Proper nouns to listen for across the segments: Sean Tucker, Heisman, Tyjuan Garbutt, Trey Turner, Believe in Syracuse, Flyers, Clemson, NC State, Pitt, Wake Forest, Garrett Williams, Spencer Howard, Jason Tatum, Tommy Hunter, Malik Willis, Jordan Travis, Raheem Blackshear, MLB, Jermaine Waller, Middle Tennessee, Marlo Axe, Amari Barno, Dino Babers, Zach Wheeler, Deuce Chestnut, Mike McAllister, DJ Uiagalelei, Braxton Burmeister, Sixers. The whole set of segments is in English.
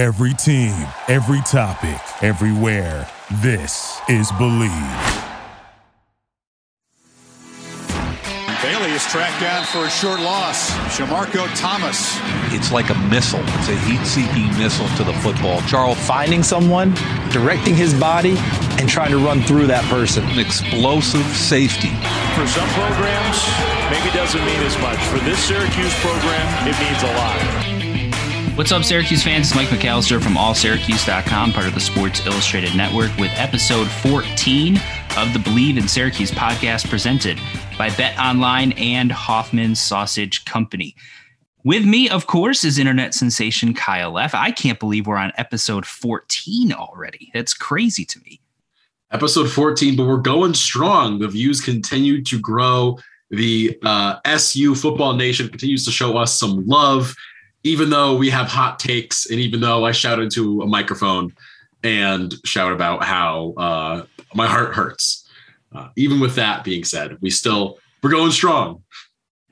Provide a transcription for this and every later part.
Every team, every topic, everywhere. This is Believe. Bailey is tracked down for a short loss. Shamarco Thomas. It's like a missile. It's a heat-seeking missile to the football. Charles finding someone, directing his body, and trying to run through that person. An explosive safety. For some programs, maybe doesn't mean as much. For this Syracuse program, it means a lot. What's up, Syracuse fans? It's Mike McAllister from allsyracuse.com, part of the Sports Illustrated Network, with episode 14 of the Believe in Syracuse podcast, presented by BetOnline and Hoffman Sausage Company. With me, of course, is internet sensation Kyle F. I can't believe we're on episode 14 already. That's crazy to me. Episode 14, but we're going strong. The views continue to grow. The SU football nation continues to show us some love. Even though we have hot takes, and even though I shout into a microphone and shout about how my heart hurts. Even with that being said, we're going strong.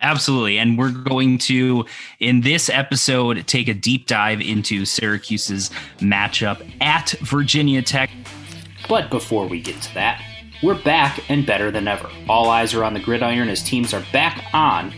Absolutely. And we're going to, in this episode, take a deep dive into Syracuse's matchup at Virginia Tech. But before we get to that, we're back and better than ever. All eyes are on the gridiron as teams are back on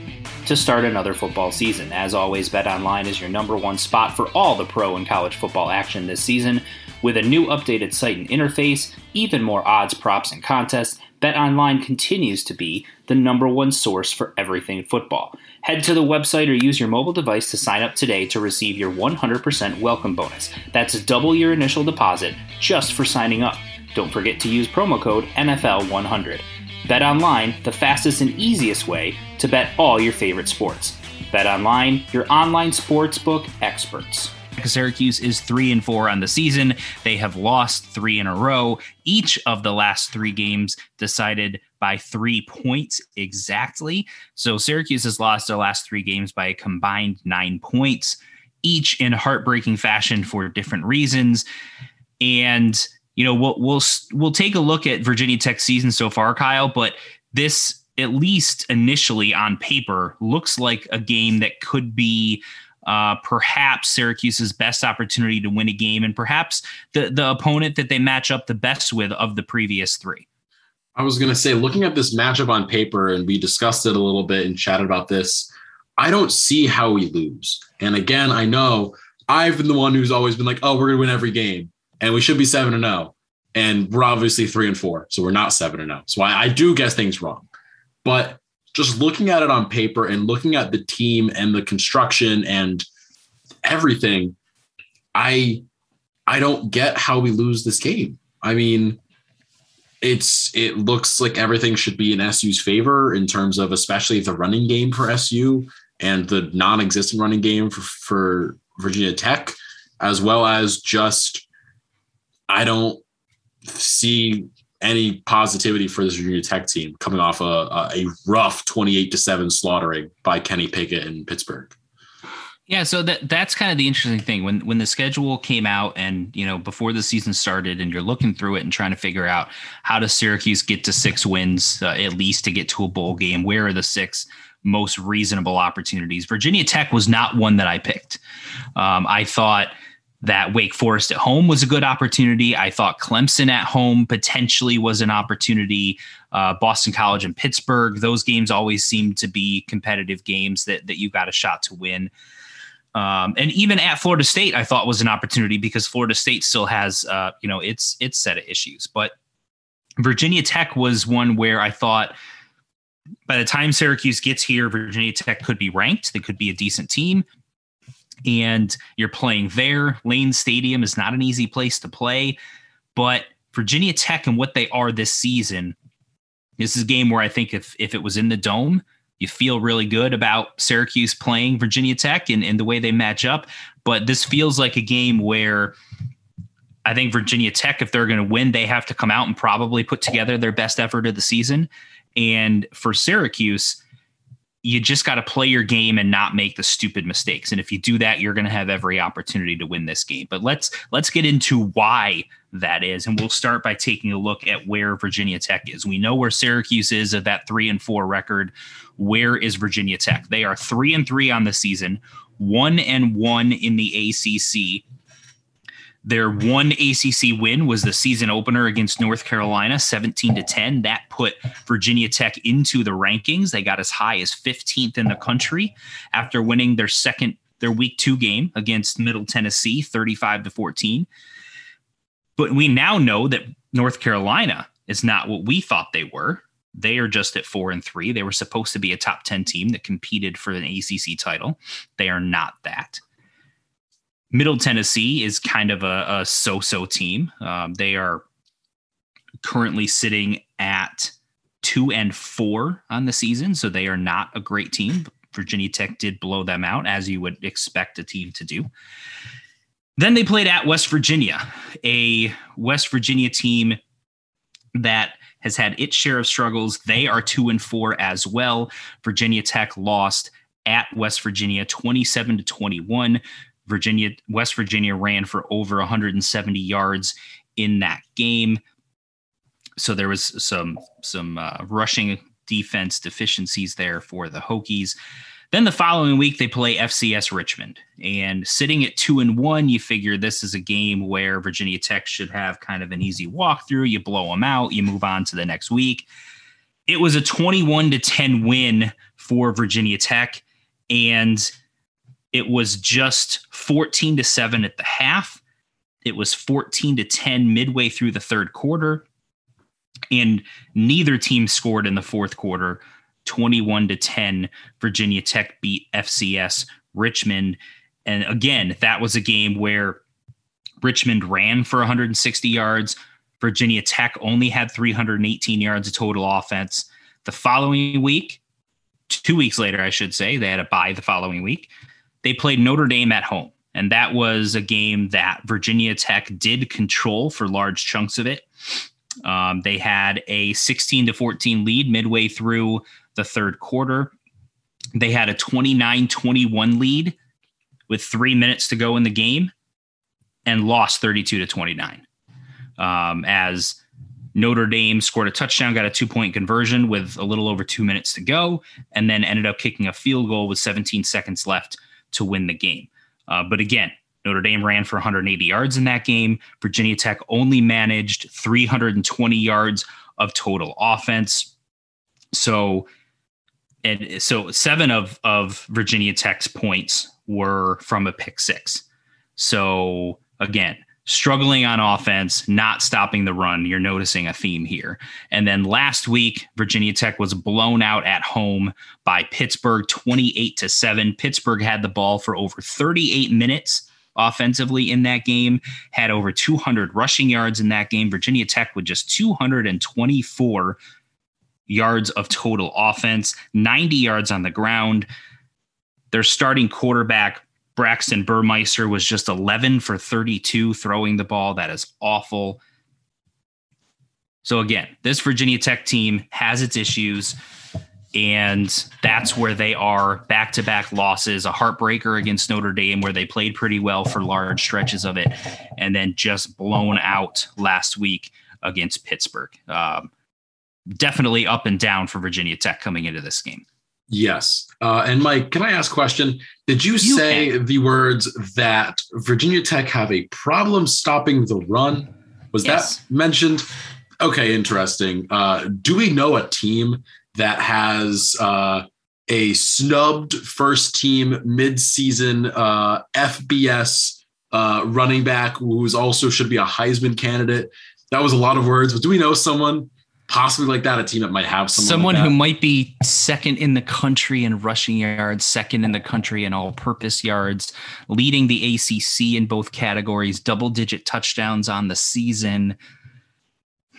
to start another football season. As always, BetOnline is your number one spot for all the pro and college football action this season. With a new updated site and interface, even more odds, props, and contests, BetOnline continues to be the number one source for everything football. Head to the website or use your mobile device to sign up today to receive your 100% welcome bonus. That's double your initial deposit just for signing up. Don't forget to use promo code NFL100. BetOnline, the fastest and easiest way to bet all your favorite sports. BetOnline, your online sportsbook experts. Syracuse is 3-4 on the season. They have lost 3 in a row. Each of the last 3 games decided by 3 points exactly. So Syracuse has lost their last 3 games by a combined 9 points, each in heartbreaking fashion for different reasons. And you know, we'll take a look at Virginia Tech's season so far, Kyle, but this, at least initially on paper, looks like a game that could be perhaps Syracuse's best opportunity to win a game, and perhaps the opponent that they match up the best with of the previous 3. I was going to say, looking at this matchup on paper, and we discussed it a little bit and chatted about this, I don't see how we lose. And again, I know I've been the one who's always been like, oh, we're going to win every game, and we should be 7-0, and we're obviously 3-4, so we're not 7-0. So I do guess things wrong, but just looking at it on paper and looking at the team and the construction and everything, I don't get how we lose this game. I mean, it looks like everything should be in SU's favor in terms of, especially the running game for SU and the non-existent running game for Virginia Tech, as well as just, I don't see any positivity for this Virginia Tech team coming off a rough 28-7 slaughtering by Kenny Pickett in Pittsburgh. Yeah, so that's kind of the interesting thing. When the schedule came out and, you know, before the season started, and you're looking through it and trying to figure out, how does Syracuse get to 6 wins, at least to get to a bowl game? Where are the 6 most reasonable opportunities? Virginia Tech was not one that I picked. I thought that Wake Forest at home was a good opportunity. I thought Clemson at home potentially was an opportunity. Boston College and Pittsburgh, those games always seem to be competitive games that you got a shot to win. And even at Florida State, I thought was an opportunity, because Florida State still has, you know, its set of issues. But Virginia Tech was one where I thought, by the time Syracuse gets here, Virginia Tech could be ranked. They could be a decent team. And you're playing there. Lane Stadium is not an easy place to play, but Virginia Tech and what they are this season, this is a game where I think if it was in the Dome, you feel really good about Syracuse playing Virginia Tech and the way they match up. But this feels like a game where I think Virginia Tech, if they're going to win, they have to come out and probably put together their best effort of the season. And for Syracuse, you just got to play your game and not make the stupid mistakes. And if you do that, you're going to have every opportunity to win this game. But let's get into why that is. And we'll start by taking a look at where Virginia Tech is. We know where Syracuse is at that 3-4 record. Where is Virginia Tech? They are 3-3 on the season, 1-1 in the ACC. Their one ACC win was the season opener against North Carolina, 17-10. That put Virginia Tech into the rankings. They got as high as 15th in the country after winning their week two game against Middle Tennessee, 35-14. But we now know that North Carolina is not what we thought they were. They are just at 4-3. They were supposed to be a top 10 team that competed for an ACC title. They are not that. Middle Tennessee is kind of a so-so team. They are currently sitting at 2-4 on the season, so they are not a great team. Virginia Tech did blow them out, as you would expect a team to do. Then they played at West Virginia, a West Virginia team that has had its share of struggles. They are 2-4 as well. Virginia Tech lost at West Virginia 27-21. West Virginia ran for over 170 yards in that game. So there was some rushing defense deficiencies there for the Hokies. Then the following week, they play FCS Richmond. And sitting at 2-1, you figure this is a game where Virginia Tech should have kind of an easy walkthrough. You blow them out. You move on to the next week. It was a 21-10 win for Virginia Tech. And it was just 14-7 at the half. It was 14-10 midway through the third quarter. And neither team scored in the fourth quarter. 21-10, Virginia Tech beat FCS Richmond. And again, that was a game where Richmond ran for 160 yards. Virginia Tech only had 318 yards of total offense. The following week, 2 weeks later, I should say, they had a bye the following week. They played Notre Dame at home, and that was a game that Virginia Tech did control for large chunks of it. They had a 16-14 lead midway through the third quarter. They had a 29-21 lead with 3 minutes to go in the game and lost 32-29. As Notre Dame scored a touchdown, got a two-point conversion with a little over 2 minutes to go, and then ended up kicking a field goal with 17 seconds left to win the game. But again, Notre Dame ran for 180 yards in that game. Virginia Tech only managed 320 yards of total offense. So 7 of Virginia Tech's points were from a pick six. So again, struggling on offense, not stopping the run. You're noticing a theme here. And then last week, Virginia Tech was blown out at home by Pittsburgh, 28-7. Pittsburgh had the ball for over 38 minutes offensively in that game, had over 200 rushing yards in that game. Virginia Tech with just 224 yards of total offense, 90 yards on the ground. Their starting quarterback, Braxton Burmeister, was just 11-for-32 throwing the ball. That is awful. So again, this Virginia Tech team has its issues, and that's where they are. Back-to-back losses, a heartbreaker against Notre Dame where they played pretty well for large stretches of it, and then just blown out last week against Pittsburgh. Definitely up and down for Virginia Tech coming into this game. Yes. And Mike, can I ask a question? Did you say the words that Virginia Tech have a problem stopping the run? Was that mentioned? Okay, interesting. Do we know a team that has a snubbed first team midseason FBS running back who's also should be a Heisman candidate? That was a lot of words, but do we know someone possibly like that, a team that might have someone like who might be second in the country in rushing yards, second in the country in all-purpose yards, leading the ACC in both categories, double-digit touchdowns on the season?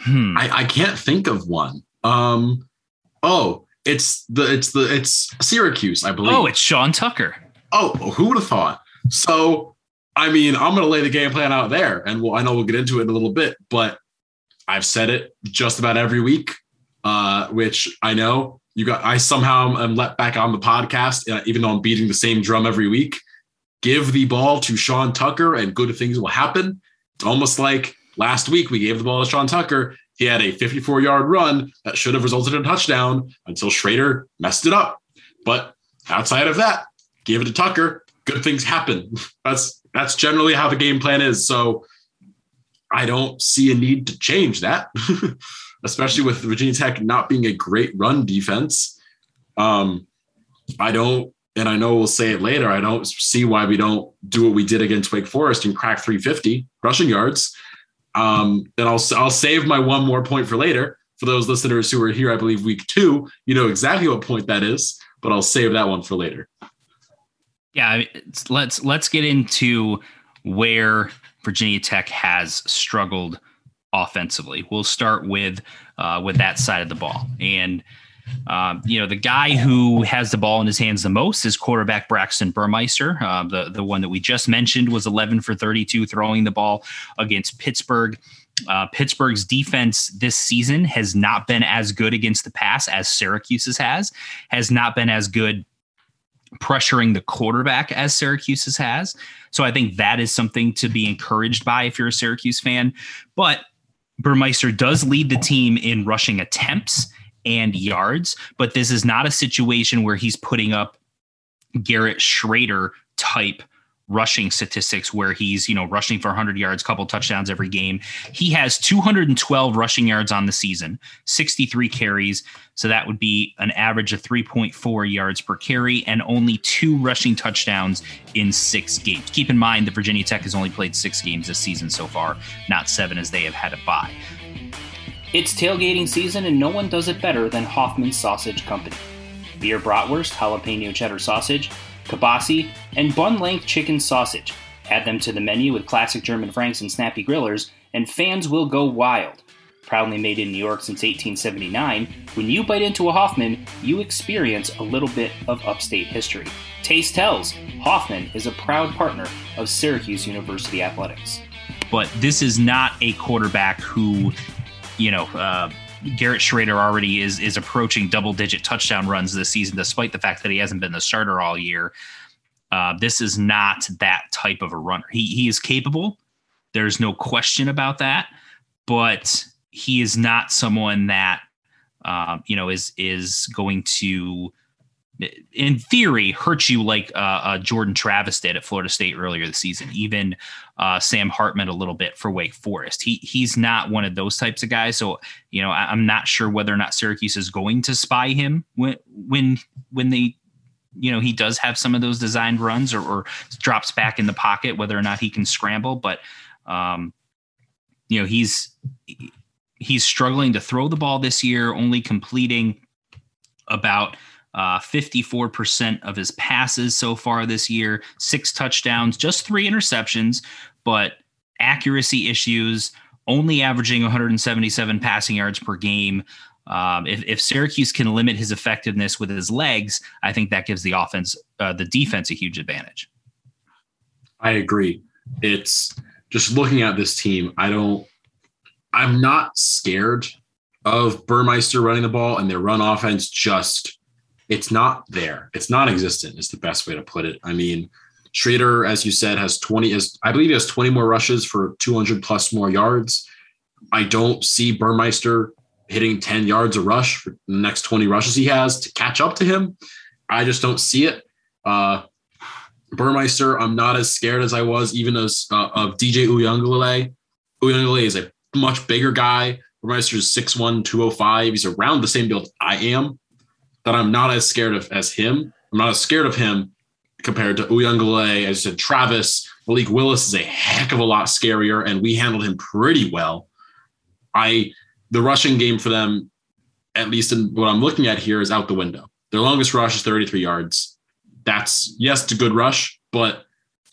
I can't think of one. It's Syracuse, I believe. Oh, it's Sean Tucker. Oh, who would have thought? So, I mean, I'm going to lay the game plan out there, and I know we'll get into it in a little bit, but I've said it just about every week, which I know I somehow am let back on the podcast, even though I'm beating the same drum every week. Give the ball to Sean Tucker and good things will happen. It's almost like last week we gave the ball to Sean Tucker. He had a 54-yard run that should have resulted in a touchdown until Shrader messed it up. But outside of that, give it to Tucker. Good things happen. That's generally how the game plan is. So I don't see a need to change that, especially with Virginia Tech not being a great run defense. I don't, and I know we'll say it later, I don't see why we don't do what we did against Wake Forest and crack 350 rushing yards. And I'll save my one more point for later. For those listeners who are here, I believe week 2, you know exactly what point that is, but I'll save that one for later. Yeah, let's get into where Virginia Tech has struggled offensively. We'll start with that side of the ball. And, the guy who has the ball in his hands the most is quarterback Braxton Burmeister. The one that we just mentioned was 11 for 32 throwing the ball against Pittsburgh. Pittsburgh's defense this season has not been as good against the pass as Syracuse's has not been as good pressuring the quarterback as Syracuse's has. So I think that is something to be encouraged by if you're a Syracuse fan. But Burmeister does lead the team in rushing attempts and yards, but this is not a situation where he's putting up Garrett Shrader type rushing statistics where he's, rushing for 100 yards, couple touchdowns every game. He has 212 rushing yards on the season, 63 carries. So that would be an average of 3.4 yards per carry and only 2 rushing touchdowns in 6 games. Keep in mind that Virginia Tech has only played 6 games this season so far, not 7 as they have had a bye. It's tailgating season and no one does it better than Hoffman Sausage Company. Beer bratwurst, jalapeno cheddar sausage, kibasi, and bun-length chicken sausage. Add them to the menu with classic German Franks and snappy grillers, and fans will go wild. Proudly made in New York since 1879, when you bite into a Hoffman, you experience a little bit of upstate history. Taste tells. Hoffman is a proud partner of Syracuse University Athletics. But this is not a quarterback who, Garrett Shrader already is approaching double-digit touchdown runs this season, despite the fact that he hasn't been the starter all year. This is not that type of a runner. He is capable. There's no question about that. But he is not someone that, is going to, in theory, hurt you like Jordan Travis did at Florida State earlier this season, even Sam Hartman a little bit for Wake Forest. He's not one of those types of guys. So, I'm not sure whether or not Syracuse is going to spy him when they, he does have some of those designed runs or drops back in the pocket, whether or not he can scramble. But, he's struggling to throw the ball this year, only completing about 54% of his passes so far this year, 6 touchdowns, just 3 interceptions, but accuracy issues, only averaging 177 passing yards per game. If Syracuse can limit his effectiveness with his legs, I think that gives the defense a huge advantage. I agree. It's just looking at this team. I'm not scared of Burmeister running the ball, and their run offense just, it's not there. It's non-existent is the best way to put it. I mean, Shrader, as you said, has 20 more rushes for 200 plus more yards. I don't see Burmeister hitting 10 yards a rush for the next 20 rushes he has to catch up to him. I just don't see it. Burmeister, I'm not as scared as I was even of DJ Uiagalelei. Uiagalelei is a much bigger guy. Burmeister is 6'1", 205. He's around the same build I am. That I'm not as scared of as him. I'm not as scared of him compared to Uiagalelei. As I said, Travis, Malik Willis is a heck of a lot scarier, and we handled him pretty well. The rushing game for them, at least in what I'm looking at here, is out the window. Their longest rush is 33 yards. That's, yes, it's a good rush, but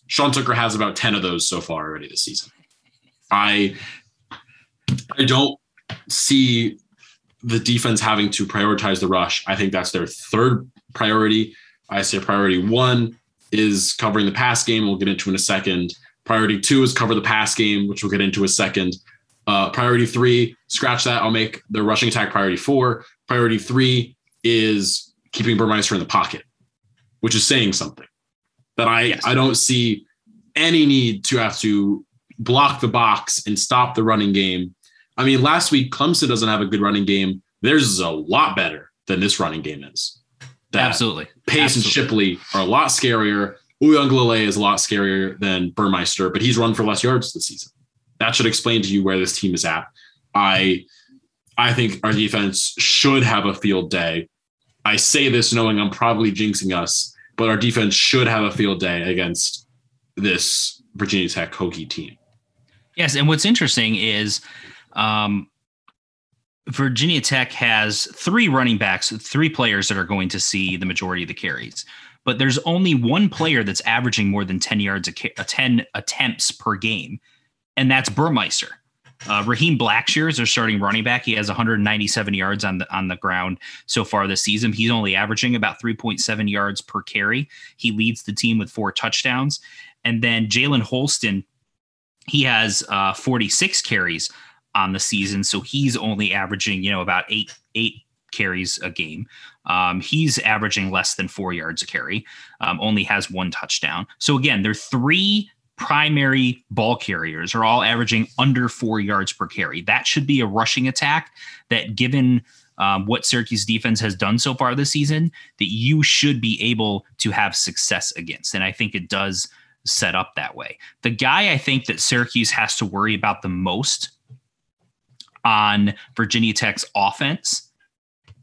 Sean Tucker has about 10 of those so far already this season. I don't see the defense having to prioritize the rush. I think that's their third priority. I say priority 1 is covering the pass game. We'll get into in a second. Priority 2 is cover the pass game, which we'll get into in a second. Priority 3, scratch that. I'll make the rushing attack priority 4. Priority 3 is keeping Burmeister in the pocket, which is saying something that I don't see any need to have to block the box and stop the running game. I mean, last week, Clemson doesn't have a good running game. Theirs is a lot better than this running game is. Absolutely. Pace and Shipley are a lot scarier. Uiagalelei is a lot scarier than Burmeister, but he's run for less yards this season. That should explain to you where this team is at. I think our defense should have a field day. I say this knowing I'm probably jinxing us, but our defense should have a field day against this Virginia Tech Hokie team. Yes, and what's interesting is Virginia Tech has three running backs, three players that are going to see the majority of the carries. But there's only one player that's averaging more than 10 yards, 10 attempts per game, and that's Burmeister. Raheem Blackshear is their starting running back. He has 197 yards on the ground so far this season. He's only averaging about 3.7 yards per carry. He leads the team with 4 touchdowns. And then Jalen Holston, he has 46 carries on the season, so he's only averaging, about eight carries a game. He's averaging less than 4 yards a carry, only has 1 touchdown. So again, there are 3 primary ball carriers are all averaging under 4 yards per carry. That should be a rushing attack that, given what Syracuse defense has done so far this season, that you should be able to have success against. And I think it does set up that way. The guy I think that Syracuse has to worry about the most on Virginia Tech's offense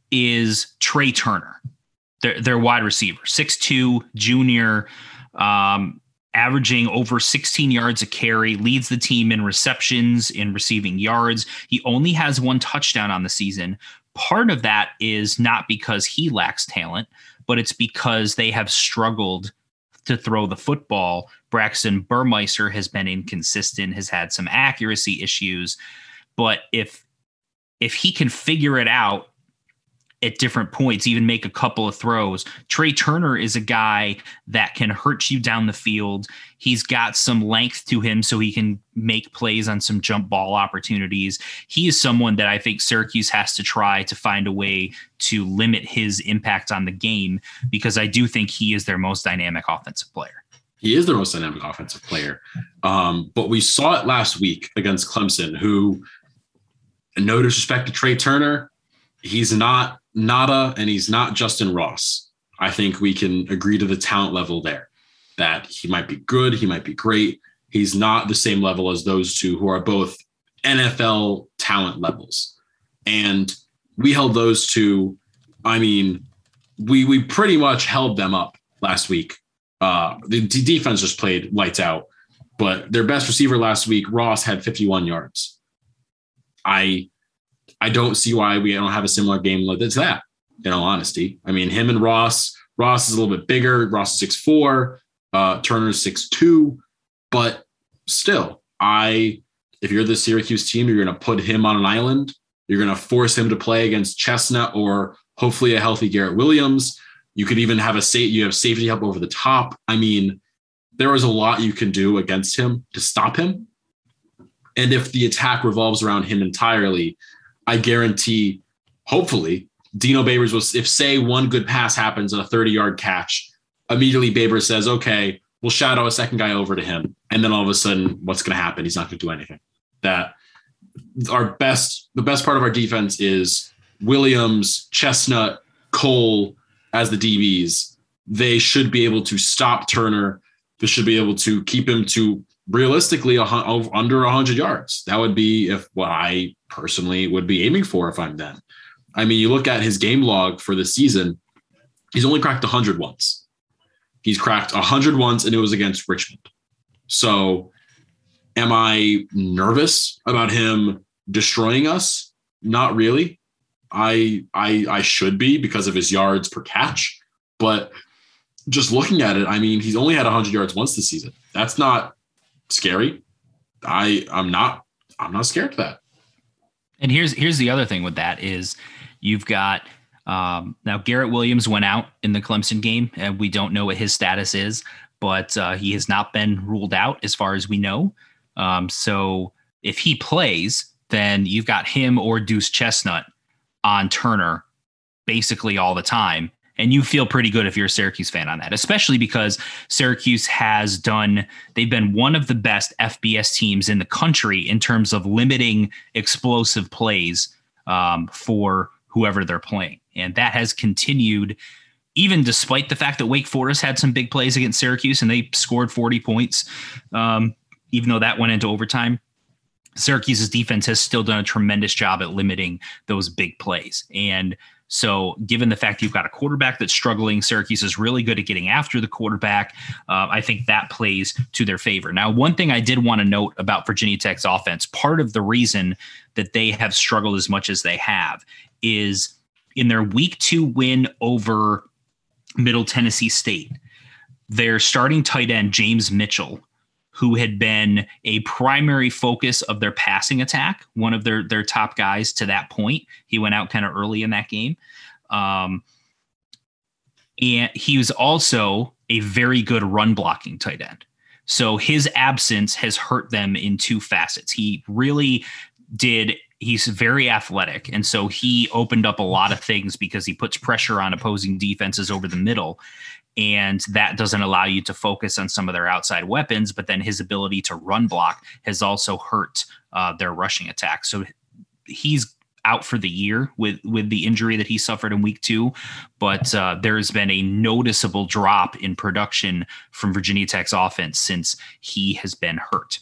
is Trey Turner, their wide receiver, 6'2", junior, averaging over 16 yards a carry, leads the team in receptions, in receiving yards. He only has 1 touchdown on the season. Part of that is not because he lacks talent, but it's because they have struggled to throw the football. Braxton Burmeister has been inconsistent, has had some accuracy issues, but if he can figure it out at different points, even make a couple of throws. Trey Turner is a guy that can hurt you down the field. He's got some length to him, so he can make plays on some jump ball opportunities. He is someone that I think Syracuse has to try to find a way to limit his impact on the game, because I do think he is their most dynamic offensive player. He is their most dynamic offensive player. But we saw it last week against Clemson, who, no disrespect to Trey Turner, he's not Nada, and he's not Justin Ross. I think we can agree to the talent level there, that he might be good, he might be great. He's not the same level as those two, who are both NFL talent levels. And we held those two. I mean, we pretty much held them up last week. The defense just played lights out, but their best receiver last week, Ross, had 51 yards. I don't see why we don't have a similar game like that, to that, in all honesty. I mean, him and Ross is a little bit bigger. Ross is 6'4", Turner's 6'2", but still, if you're the Syracuse team, you're going to put him on an island. You're going to force him to play against Chestnut or hopefully a healthy Garrett Williams. You could even have you have safety help over the top. I mean, there is a lot you can do against him to stop him. And if the attack revolves around him entirely, I guarantee, hopefully, Dino Babers will, if say one good pass happens and a 30-yard catch, immediately Babers says, okay, we'll shadow a second guy over to him. And then all of a sudden, what's going to happen? He's not going to do anything. The best part of our defense is Williams, Chestnut, Cole as the DBs. They should be able to stop Turner. They should be able to keep him to, realistically, under 100 yards. That would be what I personally would be aiming for if I'm them. I mean, you look at his game log for the season, he's only cracked 100 once. He's cracked 100 once, and it was against Richmond. So am I nervous about him destroying us? Not really. I should be, because of his yards per catch, but just looking at it, I mean, he's only had 100 yards once this season. That's not scary. I'm not scared of that. And here's the other thing with that is you've got now Garrett Williams went out in the Clemson game, and we don't know what his status is, but he has not been ruled out as far as we know. So if he plays, then you've got him or Deuce Chestnut on Turner basically all the time. And you feel pretty good if you're a Syracuse fan on that, especially because Syracuse they've been one of the best FBS teams in the country in terms of limiting explosive plays for whoever they're playing. And that has continued, even despite the fact that Wake Forest had some big plays against Syracuse and they scored 40 points, even though that went into overtime. Syracuse's defense has still done a tremendous job at limiting those big plays. And so given the fact that you've got a quarterback that's struggling, Syracuse is really good at getting after the quarterback. I think that plays to their favor. Now, one thing I did want to note about Virginia Tech's offense, part of the reason that they have struggled as much as they have is in their Week 2 win over Middle Tennessee State, their starting tight end, James Mitchell, who had been a primary focus of their passing attack, one of their top guys to that point. He went out kind of early in that game. And he was also a very good run blocking tight end. So his absence has hurt them in two facets. He's very athletic. And so he opened up a lot of things because he puts pressure on opposing defenses over the middle. And that doesn't allow you to focus on some of their outside weapons, but then his ability to run block has also hurt their rushing attack. So he's out for the year with the injury that he suffered in Week 2, but there has been a noticeable drop in production from Virginia Tech's offense since he has been hurt.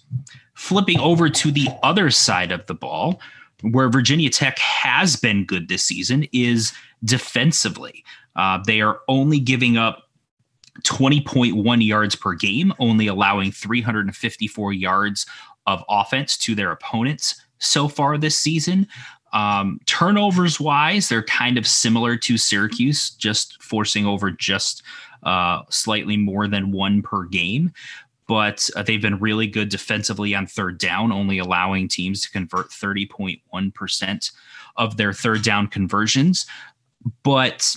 Flipping over to the other side of the ball, where Virginia Tech has been good this season is defensively. They are only giving up 20.1 yards per game, only allowing 354 yards of offense to their opponents so far this season. Turnovers wise, they're kind of similar to Syracuse, just forcing over slightly more than one per game. But they've been really good defensively on third down, only allowing teams to convert 30.1% of their third down conversions. But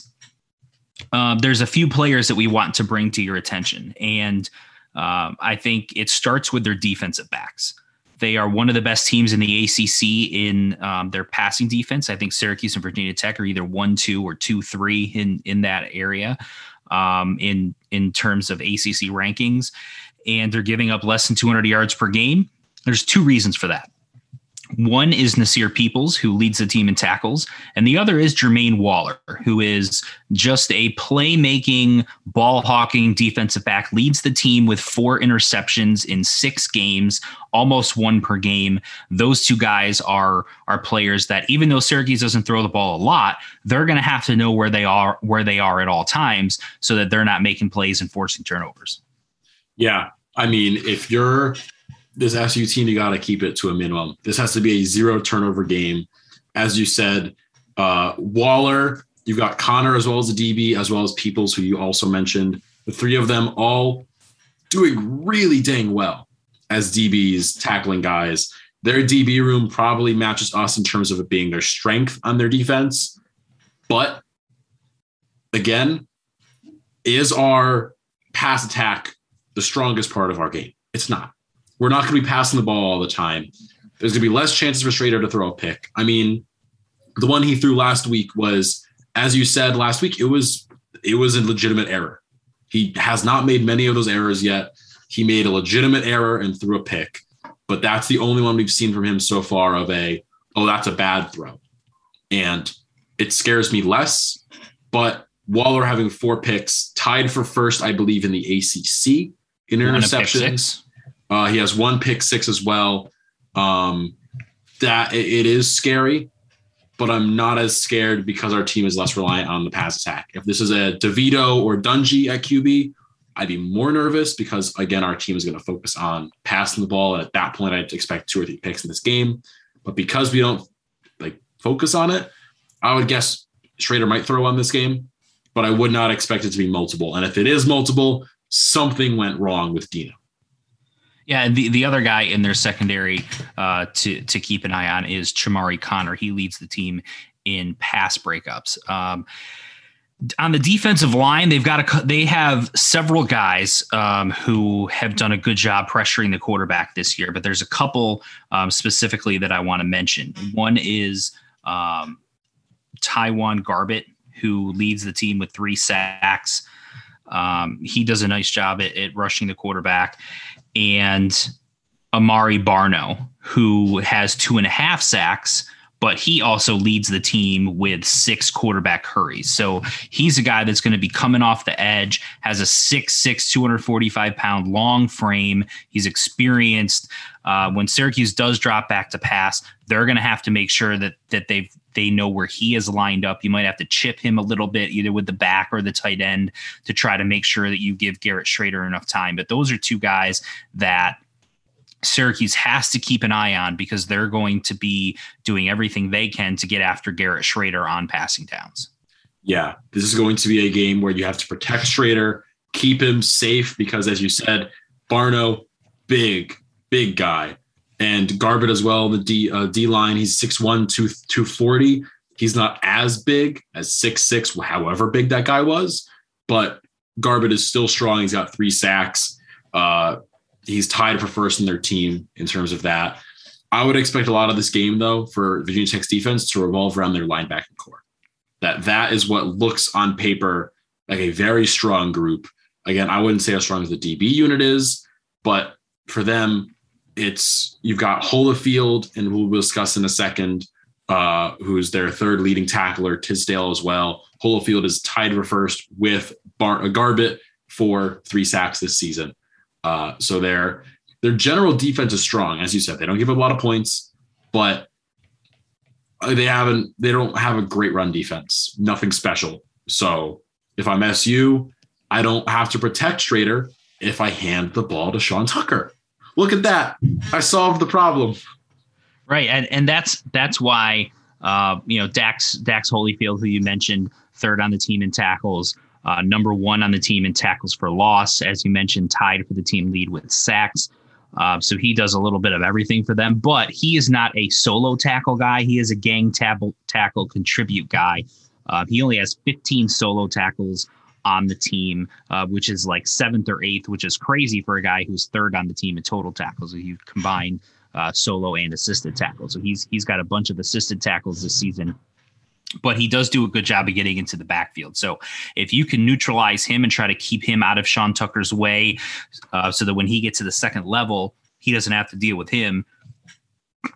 there's a few players that we want to bring to your attention. And I think it starts with their defensive backs. They are one of the best teams in the ACC in their passing defense. I think Syracuse and Virginia Tech are either 1-2 or 2-3 in that area in terms of ACC rankings. And they're giving up less than 200 yards per game. There's two reasons for that. One is Nasir Peoples, who leads the team in tackles, and the other is Jermaine Waller, who is just a playmaking, ball-hawking defensive back, leads the team with 4 interceptions in 6 games, almost 1 per game. Those two guys are players that, even though Syracuse doesn't throw the ball a lot, they're going to have to know where they are at all times so that they're not making plays and forcing turnovers. Yeah, I mean, if you're this SU team, you got to keep it to a minimum. This has to be a 0 turnover game. As you said, Waller, you've got Connor as well as the DB, as well as Peoples, who you also mentioned. The three of them all doing really dang well as DBs, tackling guys. Their DB room probably matches us in terms of it being their strength on their defense. But again, is our pass attack the strongest part of our game? It's not. We're not going to be passing the ball all the time. There's going to be less chances for Shrader to throw a pick. I mean, the one he threw last week was, as you said last week, it was a legitimate error. He has not made many of those errors yet. He made a legitimate error and threw a pick, but that's the only one we've seen from him so far of that's a bad throw. And it scares me less, but Waller having 4 picks, tied for first, I believe, in the ACC. In interceptions, he has 1 pick six as well. That it is scary, but I'm not as scared because our team is less reliant on the pass attack. If this is a DeVito or Dungy at QB, I'd be more nervous because, again, our team is going to focus on passing the ball. And at that point, I'd expect 2 or 3 picks in this game. But because we don't focus on it, I would guess Shrader might throw on this game, but I would not expect it to be multiple. And if it is multiple, something went wrong with Dino. Yeah, and the other guy in their secondary to keep an eye on is Chamari Connor. He leads the team in pass breakups. On the defensive line, they have several guys who have done a good job pressuring the quarterback this year, but there's a couple specifically that I want to mention. One is Tyjuan Garbutt, who leads the team with 3 sacks. He does a nice job at rushing the quarterback, and Amari Barno, who has 2.5 sacks, but he also leads the team with 6 quarterback hurries. So he's a guy that's going to be coming off the edge, has a 6'6", 245-pound long frame. He's experienced. When Syracuse does drop back to pass, they're going to have to make sure that they know where he is lined up. You might have to chip him a little bit, either with the back or the tight end, to try to make sure that you give Garrett Shrader enough time. But those are two guys that Syracuse has to keep an eye on, because they're going to be doing everything they can to get after Garrett Shrader on passing downs. Yeah, this is going to be a game where you have to protect Shrader, keep him safe, because as you said, Barno, big guy, and Garbutt as well. The D line, he's 6'1", 240. He's not as big as 6'6", however big that guy was, but Garbutt is still strong. He's got 3 sacks. He's tied for first in their team in terms of that. I would expect a lot of this game, though, for Virginia Tech's defense to revolve around their linebacking core. That is what looks on paper like a very strong group. Again, I wouldn't say as strong as the DB unit is, but for them, you've got Hollifield, and we'll discuss in a second, who's their third leading tackler, Tisdale as well. Hollifield is tied for first with Garbutt for 3 sacks this season. So their general defense is strong, as you said. They don't give up a lot of points, but they don't have a great run defense. Nothing special. So if I'm SU, I don't have to protect Shrader if I hand the ball to Sean Tucker. Look at that. I solved the problem. Right, and that's why Dax Hollifield, who you mentioned, third on the team in tackles. Number 1 on the team in tackles for loss, as you mentioned, tied for the team lead with sacks. So he does a little bit of everything for them, but he is not a solo tackle guy. He is a gang tackle contribute guy. He only has 15 solo tackles on the team, which is like 7th or 8th, which is crazy for a guy who's 3rd on the team in total tackles. If you combine solo and assisted tackles, so he's got a bunch of assisted tackles this season. But he does do a good job of getting into the backfield. So if you can neutralize him and try to keep him out of Sean Tucker's way, so that when he gets to the second level, he doesn't have to deal with him,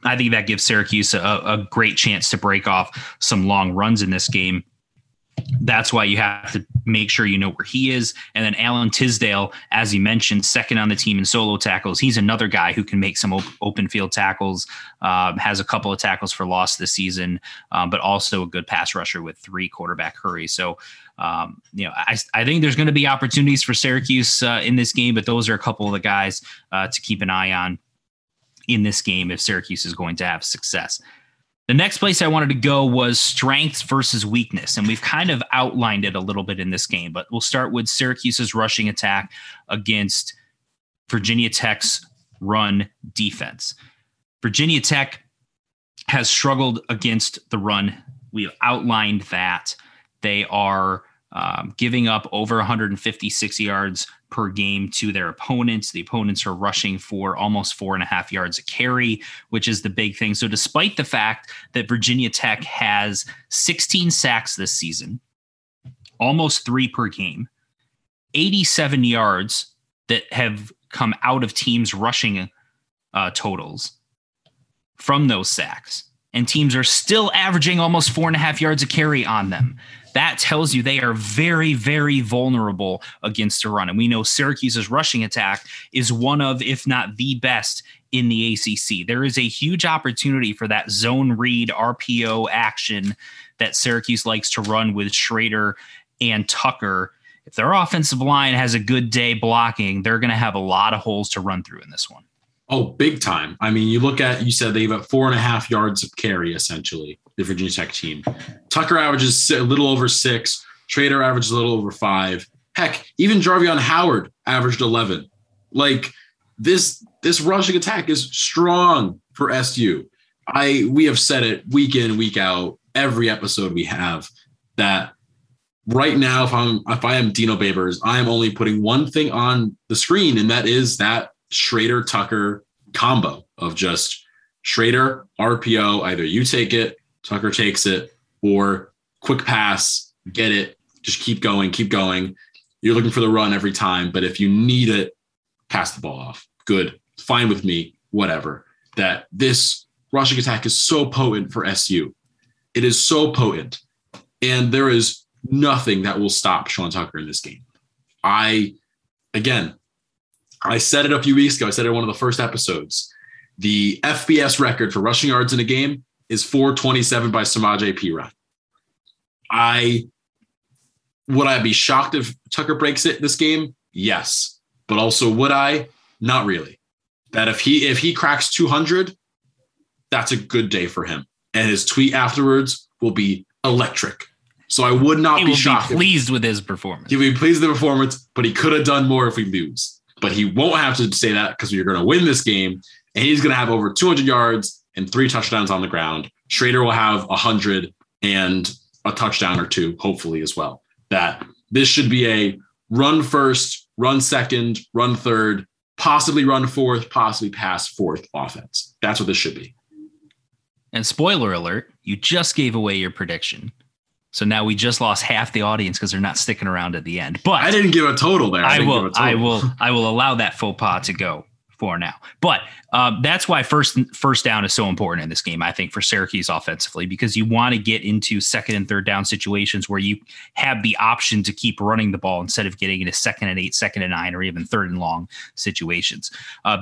I think that gives Syracuse a great chance to break off some long runs in this game. That's why you have to make sure you know where he is. And then Alan Tisdale, as you mentioned, 2nd on the team in solo tackles. He's another guy who can make some open field tackles, has a couple of tackles for loss this season, but also a good pass rusher with 3 quarterback hurries. So, I think there's going to be opportunities for Syracuse in this game, but those are a couple of the guys to keep an eye on in this game if Syracuse is going to have success. The next place I wanted to go was strength versus weakness, and we've kind of outlined it a little bit in this game, but we'll start with Syracuse's rushing attack against Virginia Tech's run defense. Virginia Tech has struggled against the run. We've outlined that. They are giving up over 156 yards per game to their opponents. The opponents are rushing for almost 4.5 yards a carry, which is the big thing. So despite the fact that Virginia Tech has 16 sacks this season, almost 3 per game, 87 yards that have come out of teams' rushing totals from those sacks, and teams are still averaging almost 4.5 yards a carry on them. That tells you they are very, very vulnerable against the run. And we know Syracuse's rushing attack is one of, if not the best, in the ACC. There is a huge opportunity for that zone read RPO action that Syracuse likes to run with Shrader and Tucker. If their offensive line has a good day blocking, they're going to have a lot of holes to run through in this one. Oh, big time. I mean, you said they've got 4.5 yards of carry, essentially, the Virginia Tech team. Tucker averages a little over 6. Shrader averages a little over 5. Heck, even Jarvion Howard averaged 11. Like, this rushing attack is strong for SU. We have said it week in, week out, every episode we have, that right now, if I am Dino Babers, I am only putting one thing on the screen, and that is that Shrader Tucker combo of just Shrader RPO. Either you take it, Tucker takes it, or quick pass, get it, just keep going. You're looking for the run every time, but if you need it, pass the ball off. Good, fine with me, whatever. That this rushing attack is so potent for SU. It is so potent. And there is nothing that will stop Sean Tucker in this game. I said it a few weeks ago. I said it in one of the first episodes. The FBS record for rushing yards in a game is 427 by Samaje Perine. Would I be shocked if Tucker breaks it this game? Yes. But also, would I? Not really. That if he cracks 200, that's a good day for him. And his tweet afterwards will be electric. So I would not be shocked. He will be pleased with his performance. He will be pleased with the performance, but he could have done more if we lose. But he won't have to say that because we're going to win this game. And he's going to have over 200 yards and 3 touchdowns on the ground. Shrader will have 100 and a touchdown or 2, hopefully, as well. That this should be a run first, run second, run third, possibly run fourth, possibly pass fourth offense. That's what this should be. And spoiler alert, you just gave away your prediction. So now we just lost half the audience because they're not sticking around at the end. But I didn't give a total there. I will allow that faux pas to go for now. But that's why first down is so important in this game, I think, for Syracuse offensively, because you want to get into second and third down situations where you have the option to keep running the ball instead of getting into 2nd and 8, 2nd and 9, or even 3rd and long situations.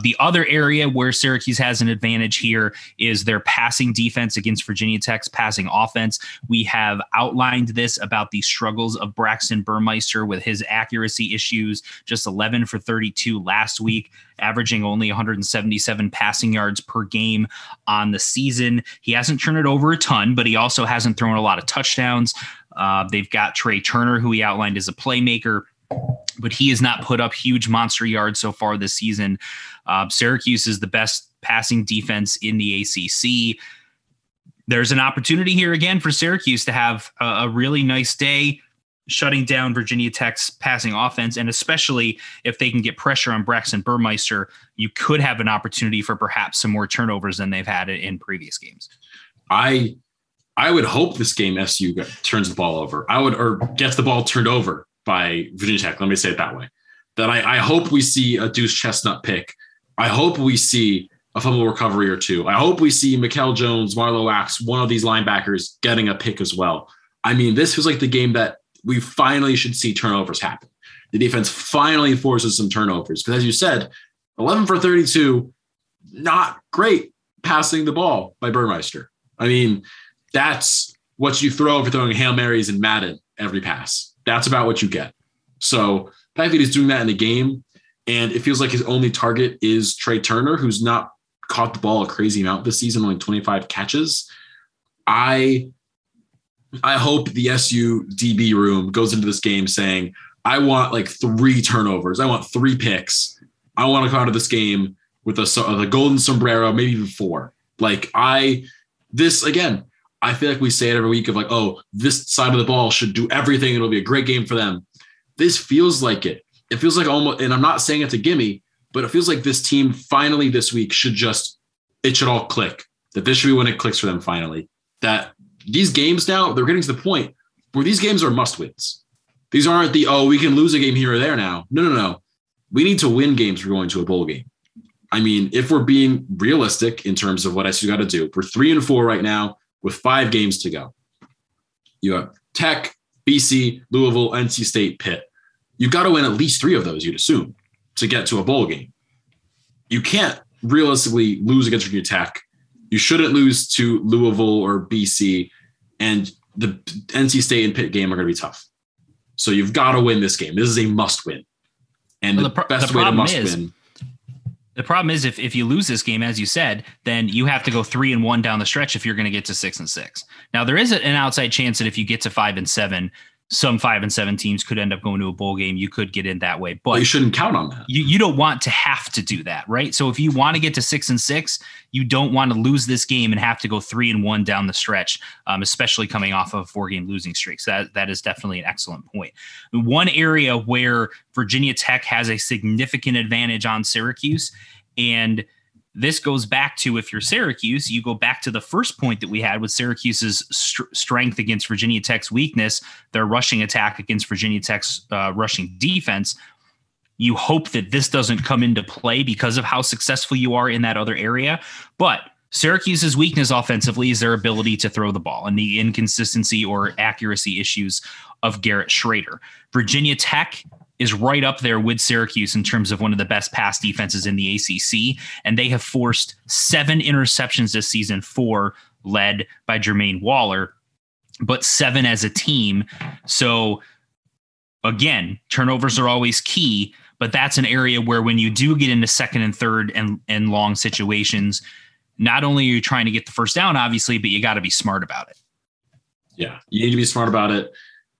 The other area where Syracuse has an advantage here is their passing defense against Virginia Tech's passing offense. We have outlined this about the struggles of Braxton Burmeister with his accuracy issues, just 11 for 32 last week, averaging only 177 passing yards per game on the season. He hasn't turned it over a ton, but he also hasn't thrown a lot of touchdowns. They've got Trey Turner, who he outlined as a playmaker, but he has not put up huge monster yards so far this season. Syracuse is the best passing defense in the ACC. There's an opportunity here again for Syracuse to have a really nice day, shutting down Virginia Tech's passing offense. And especially if they can get pressure on Braxton Burmeister, you could have an opportunity for perhaps some more turnovers than they've had in previous games. I would hope this game SU turns the ball over. Or gets the ball turned over by Virginia Tech. Let me say it that way. That I hope we see a Deuce Chestnut pick. I hope we see a fumble recovery or 2. I hope we see Mikel Jones, Marlo Axe, one of these linebackers getting a pick as well. I mean, this feels like the game that we finally should see turnovers happen. The defense finally forces some turnovers. Because as you said, 11 for 32, not great passing the ball by Burmeister. I mean, that's what you throw if you're throwing Hail Marys and Madden every pass. That's about what you get. So the fact that he's doing that in the game, and it feels like his only target is Trey Turner, who's not caught the ball a crazy amount this season, only 25 catches. I hope the SU DB room goes into this game saying, I want like 3 turnovers. I want 3 picks. I want to come out of this game with a golden sombrero, maybe even 4. I feel like we say it every week of like, oh, this side of the ball should do everything. It'll be a great game for them. This feels like it. It feels like almost, and I'm not saying it's a gimme, but it feels like this team finally this week should all click. That this should be when it clicks for them finally. That these games now, they're getting to the point where these games are must-wins. These aren't we can lose a game here or there now. No. We need to win games if we're going to a bowl game. I mean, if we're being realistic in terms of what SU got to do, we're 3-4 right now with 5 games to go. You have Tech, BC, Louisville, NC State, Pitt. You've got to win at least 3 of those, you'd assume, to get to a bowl game. You can't realistically lose against Virginia Tech. You shouldn't lose to Louisville or BC. And the NC State and Pitt game are going to be tough. So you've got to win this game. This is a must win. And the problem is if you lose this game, as you said, then you have to go 3-1 down the stretch if you're going to get to 6-6. Now there is an outside chance that if you get to 5-7, some 5-7 teams could end up going to a bowl game. You could get in that way, but you shouldn't count on that. You don't want to have to do that, right? So if you want to get to 6-6, you don't want to lose this game and have to go 3-1 down the stretch, especially coming off of a 4-game losing streak. So that is definitely an excellent point. One area where Virginia Tech has a significant advantage on Syracuse, and this goes back to, if you're Syracuse, you go back to the first point that we had with Syracuse's strength against Virginia Tech's weakness, their rushing attack against Virginia Tech's rushing defense. You hope that this doesn't come into play because of how successful you are in that other area. But Syracuse's weakness offensively is their ability to throw the ball and the inconsistency or accuracy issues of Garrett Shrader. Virginia Tech is right up there with Syracuse in terms of one of the best pass defenses in the ACC, and they have forced 7 interceptions this season, 4 led by Jermaine Waller, but 7 as a team. So again, turnovers are always key, but that's an area where when you do get into second and third and long situations, not only are you trying to get the first down, obviously, but you got to be smart about it. Yeah, you need to be smart about it.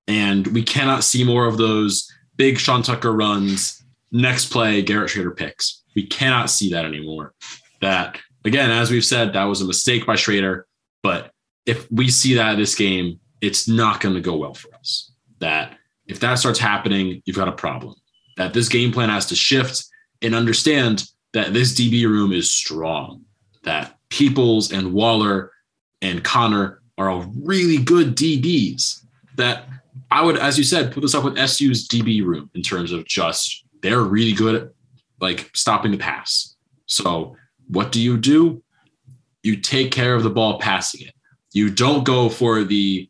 And we cannot see more of those big Sean Tucker runs, next play, Garrett Shrader picks. We cannot see that anymore. That, again, as we've said, that was a mistake by Shrader. But if we see that this game, it's not going to go well for us. That if that starts happening, you've got a problem. That this game plan has to shift and understand that this DB room is strong. That Peoples and Waller and Connor are all really good DBs. That I would, as you said, put this up with SU's DB room in terms of just they're really good at like stopping the pass. So what do? You take care of the ball passing it. You don't go for the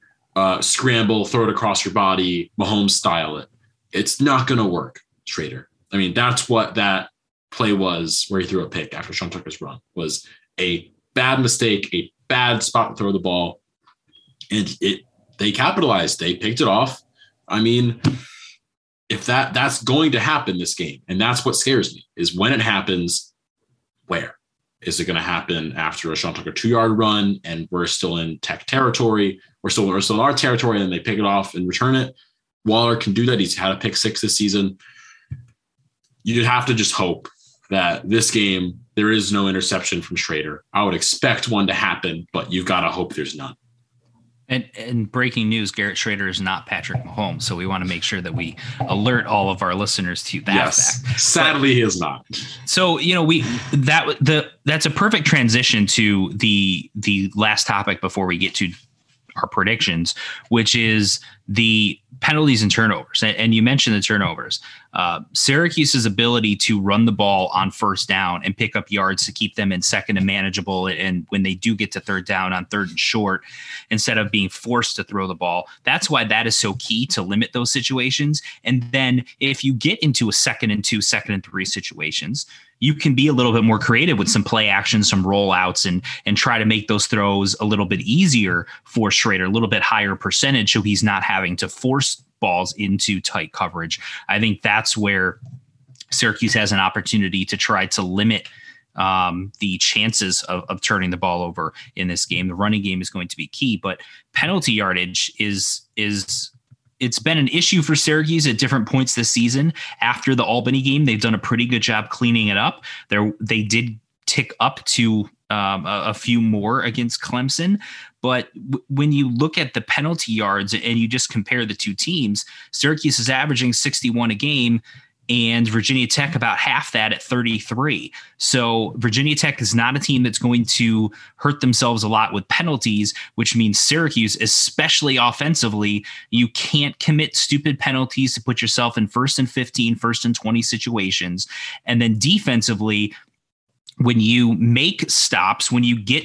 scramble, throw it across your body, Mahomes style it. It's not going to work, Shrader. I mean, that's what that play was where he threw a pick after Sean Tucker's run, was a bad mistake, a bad spot to throw the ball. And they capitalized. They picked it off. I mean, if that's going to happen this game, and that's what scares me, is when it happens, where? Is it going to happen after a Sean Tucker 2-yard run and we're still in Tech territory? We're still in our territory and they pick it off and return it? Waller can do that. He's had a pick 6 this season. You'd have to just hope that this game, there is no interception from Shrader. I would expect one to happen, but you've got to hope there's none. And breaking news, Garrett Shrader is not Patrick Mahomes. So we want to make sure that we alert all of our listeners to that fact. Sadly, he is not. So, that's a perfect transition to the last topic before we get to our predictions, which is the penalties and turnovers. And you mentioned the turnovers. Syracuse's ability to run the ball on first down and pick up yards to keep them in second and manageable. And when they do get to third down on third and short, instead of being forced to throw the ball, that's why that is so key to limit those situations. And then if you get into a second and 2, second and 3 situations, you can be a little bit more creative with some play action, some rollouts, and try to make those throws a little bit easier for Shrader, a little bit higher percentage, so he's not having to force balls into tight coverage. I think that's where Syracuse has an opportunity to try to limit the chances of turning the ball over in this game. The running game is going to be key, but penalty yardage is it's been an issue for Syracuse at different points this season. After the Albany game, they've done a pretty good job cleaning it up. They did tick up to a few more against Clemson. But when you look at the penalty yards and you just compare the two teams, Syracuse is averaging 61 a game and Virginia Tech about half that at 33. So Virginia Tech is not a team that's going to hurt themselves a lot with penalties, which means Syracuse, especially offensively, you can't commit stupid penalties to put yourself in first and 15, first and 20 situations. And then defensively, when you make stops, when you get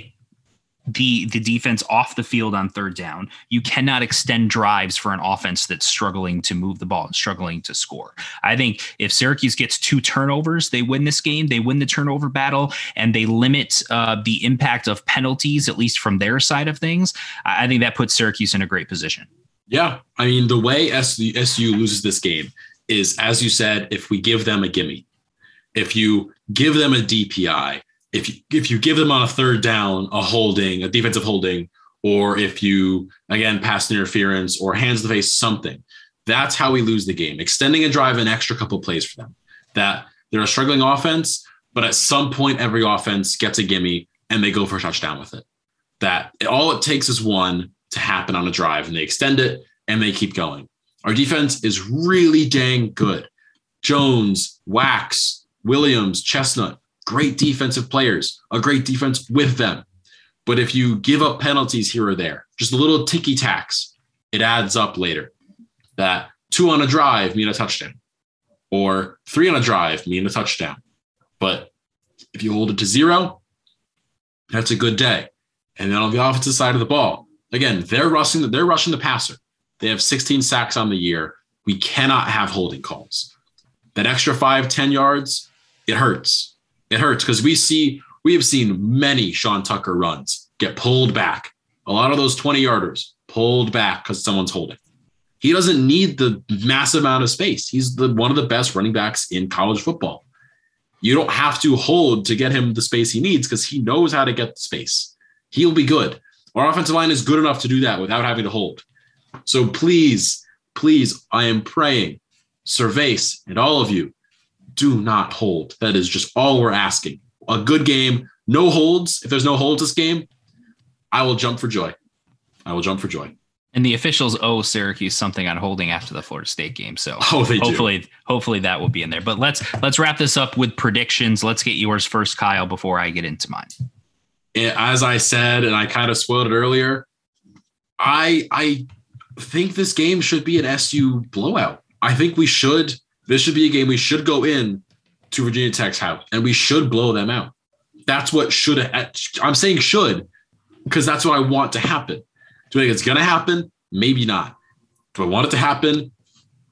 the defense off the field on third down, you cannot extend drives for an offense that's struggling to move the ball and struggling to score. I think if Syracuse gets 2 turnovers, they win this game, they win the turnover battle, and they limit the impact of penalties, at least from their side of things. I think that puts Syracuse in a great position. Yeah. I mean, the way SU loses this game is, as you said, if we give them a gimme, if you give them a DPI, if you give them on a third down, a holding, a defensive holding, or if you, again, pass interference or hands to the face, something, that's how we lose the game. Extending a drive an extra couple of plays for them. That they're a struggling offense, but at some point, every offense gets a gimme and they go for a touchdown with it. That all it takes is one to happen on a drive and they extend it and they keep going. Our defense is really dang good. Jones, Wax, Williams, Chestnut, great defensive players, a great defense with them. But if you give up penalties here or there, just a little ticky tacks, it adds up later. That 2 on a drive mean a touchdown, or 3 on a drive mean a touchdown. But if you hold it to 0, That's a good day. And then on the offensive side of the ball, again, they're rushing the passer. They have 16 sacks on the year. We cannot have holding calls. That extra 5-10 yards, it hurts. It hurts because we have seen many Sean Tucker runs get pulled back. A lot of those 20-yarders pulled back because someone's holding. He doesn't need the massive amount of space. He's one of the best running backs in college football. You don't have to hold to get him the space he needs because he knows how to get the space. He'll be good. Our offensive line is good enough to do that without having to hold. So please, I am praying, Cervase and all of you, do not hold. That is just all we're asking. A good game, no holds. If there's no holds this game, I will jump for joy. And the officials owe Syracuse something on holding after the Florida State game. So hopefully that will be in there. But let's wrap this up with predictions. Let's get yours first, Kyle, before I get into mine. As I said, and I kind of spoiled it earlier, I think this game should be an SU blowout. I think this should be a game we should go in to Virginia Tech's house and we should blow them out. That's what should, I'm saying should, because that's what I want to happen. Do I think it's going to happen? Maybe not. Do I want it to happen?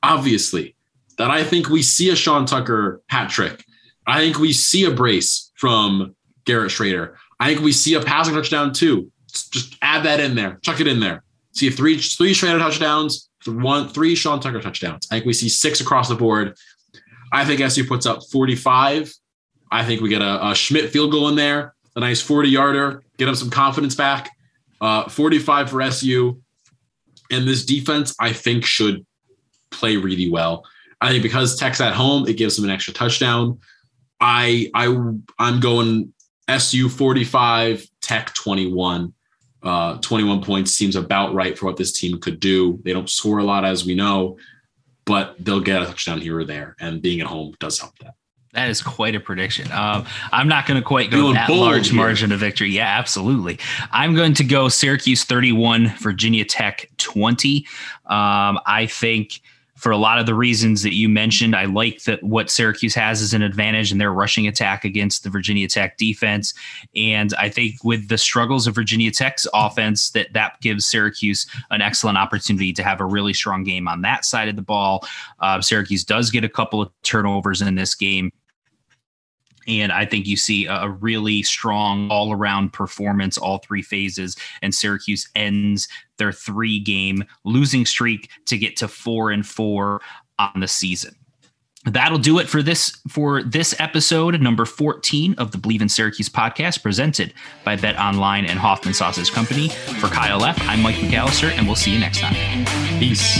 Obviously. That I think we see a Sean Tucker hat trick. I think we see a brace from Garrett Shrader. I think we see a passing touchdown too. Just add that in there. Chuck it in there. See three Shrader touchdowns, three Sean Tucker touchdowns. I think we see 6 across the board. I think SU puts up 45. I think we get a Schmidt field goal in there. A nice 40-yarder. Get him some confidence back. 45 for SU, and this defense I think should play really well. I think because Tech's at home, it gives them an extra touchdown. I'm going SU 45, Tech 21. 21 points seems about right for what this team could do. They don't score a lot, as we know, but they'll get a touchdown here or there, and being at home does help that. That is quite a prediction. I'm not going to quite go that large margin of victory. Yeah, absolutely. I'm going to go Syracuse 31, Virginia Tech 20. I think for a lot of the reasons that you mentioned, I like that what Syracuse has is an advantage in their rushing attack against the Virginia Tech defense. And I think with the struggles of Virginia Tech's offense, that gives Syracuse an excellent opportunity to have a really strong game on that side of the ball. Syracuse does get a couple of turnovers in this game. And I think you see a really strong all-around performance, all three phases, and Syracuse ends their 3-game losing streak to get to 4-4 on the season. That'll do it for this episode, number 14 of the Believe in Syracuse podcast, presented by BetOnline and Hoffman Sausage Company. For Kyle F., I'm Mike McAllister, and we'll see you next time. Peace.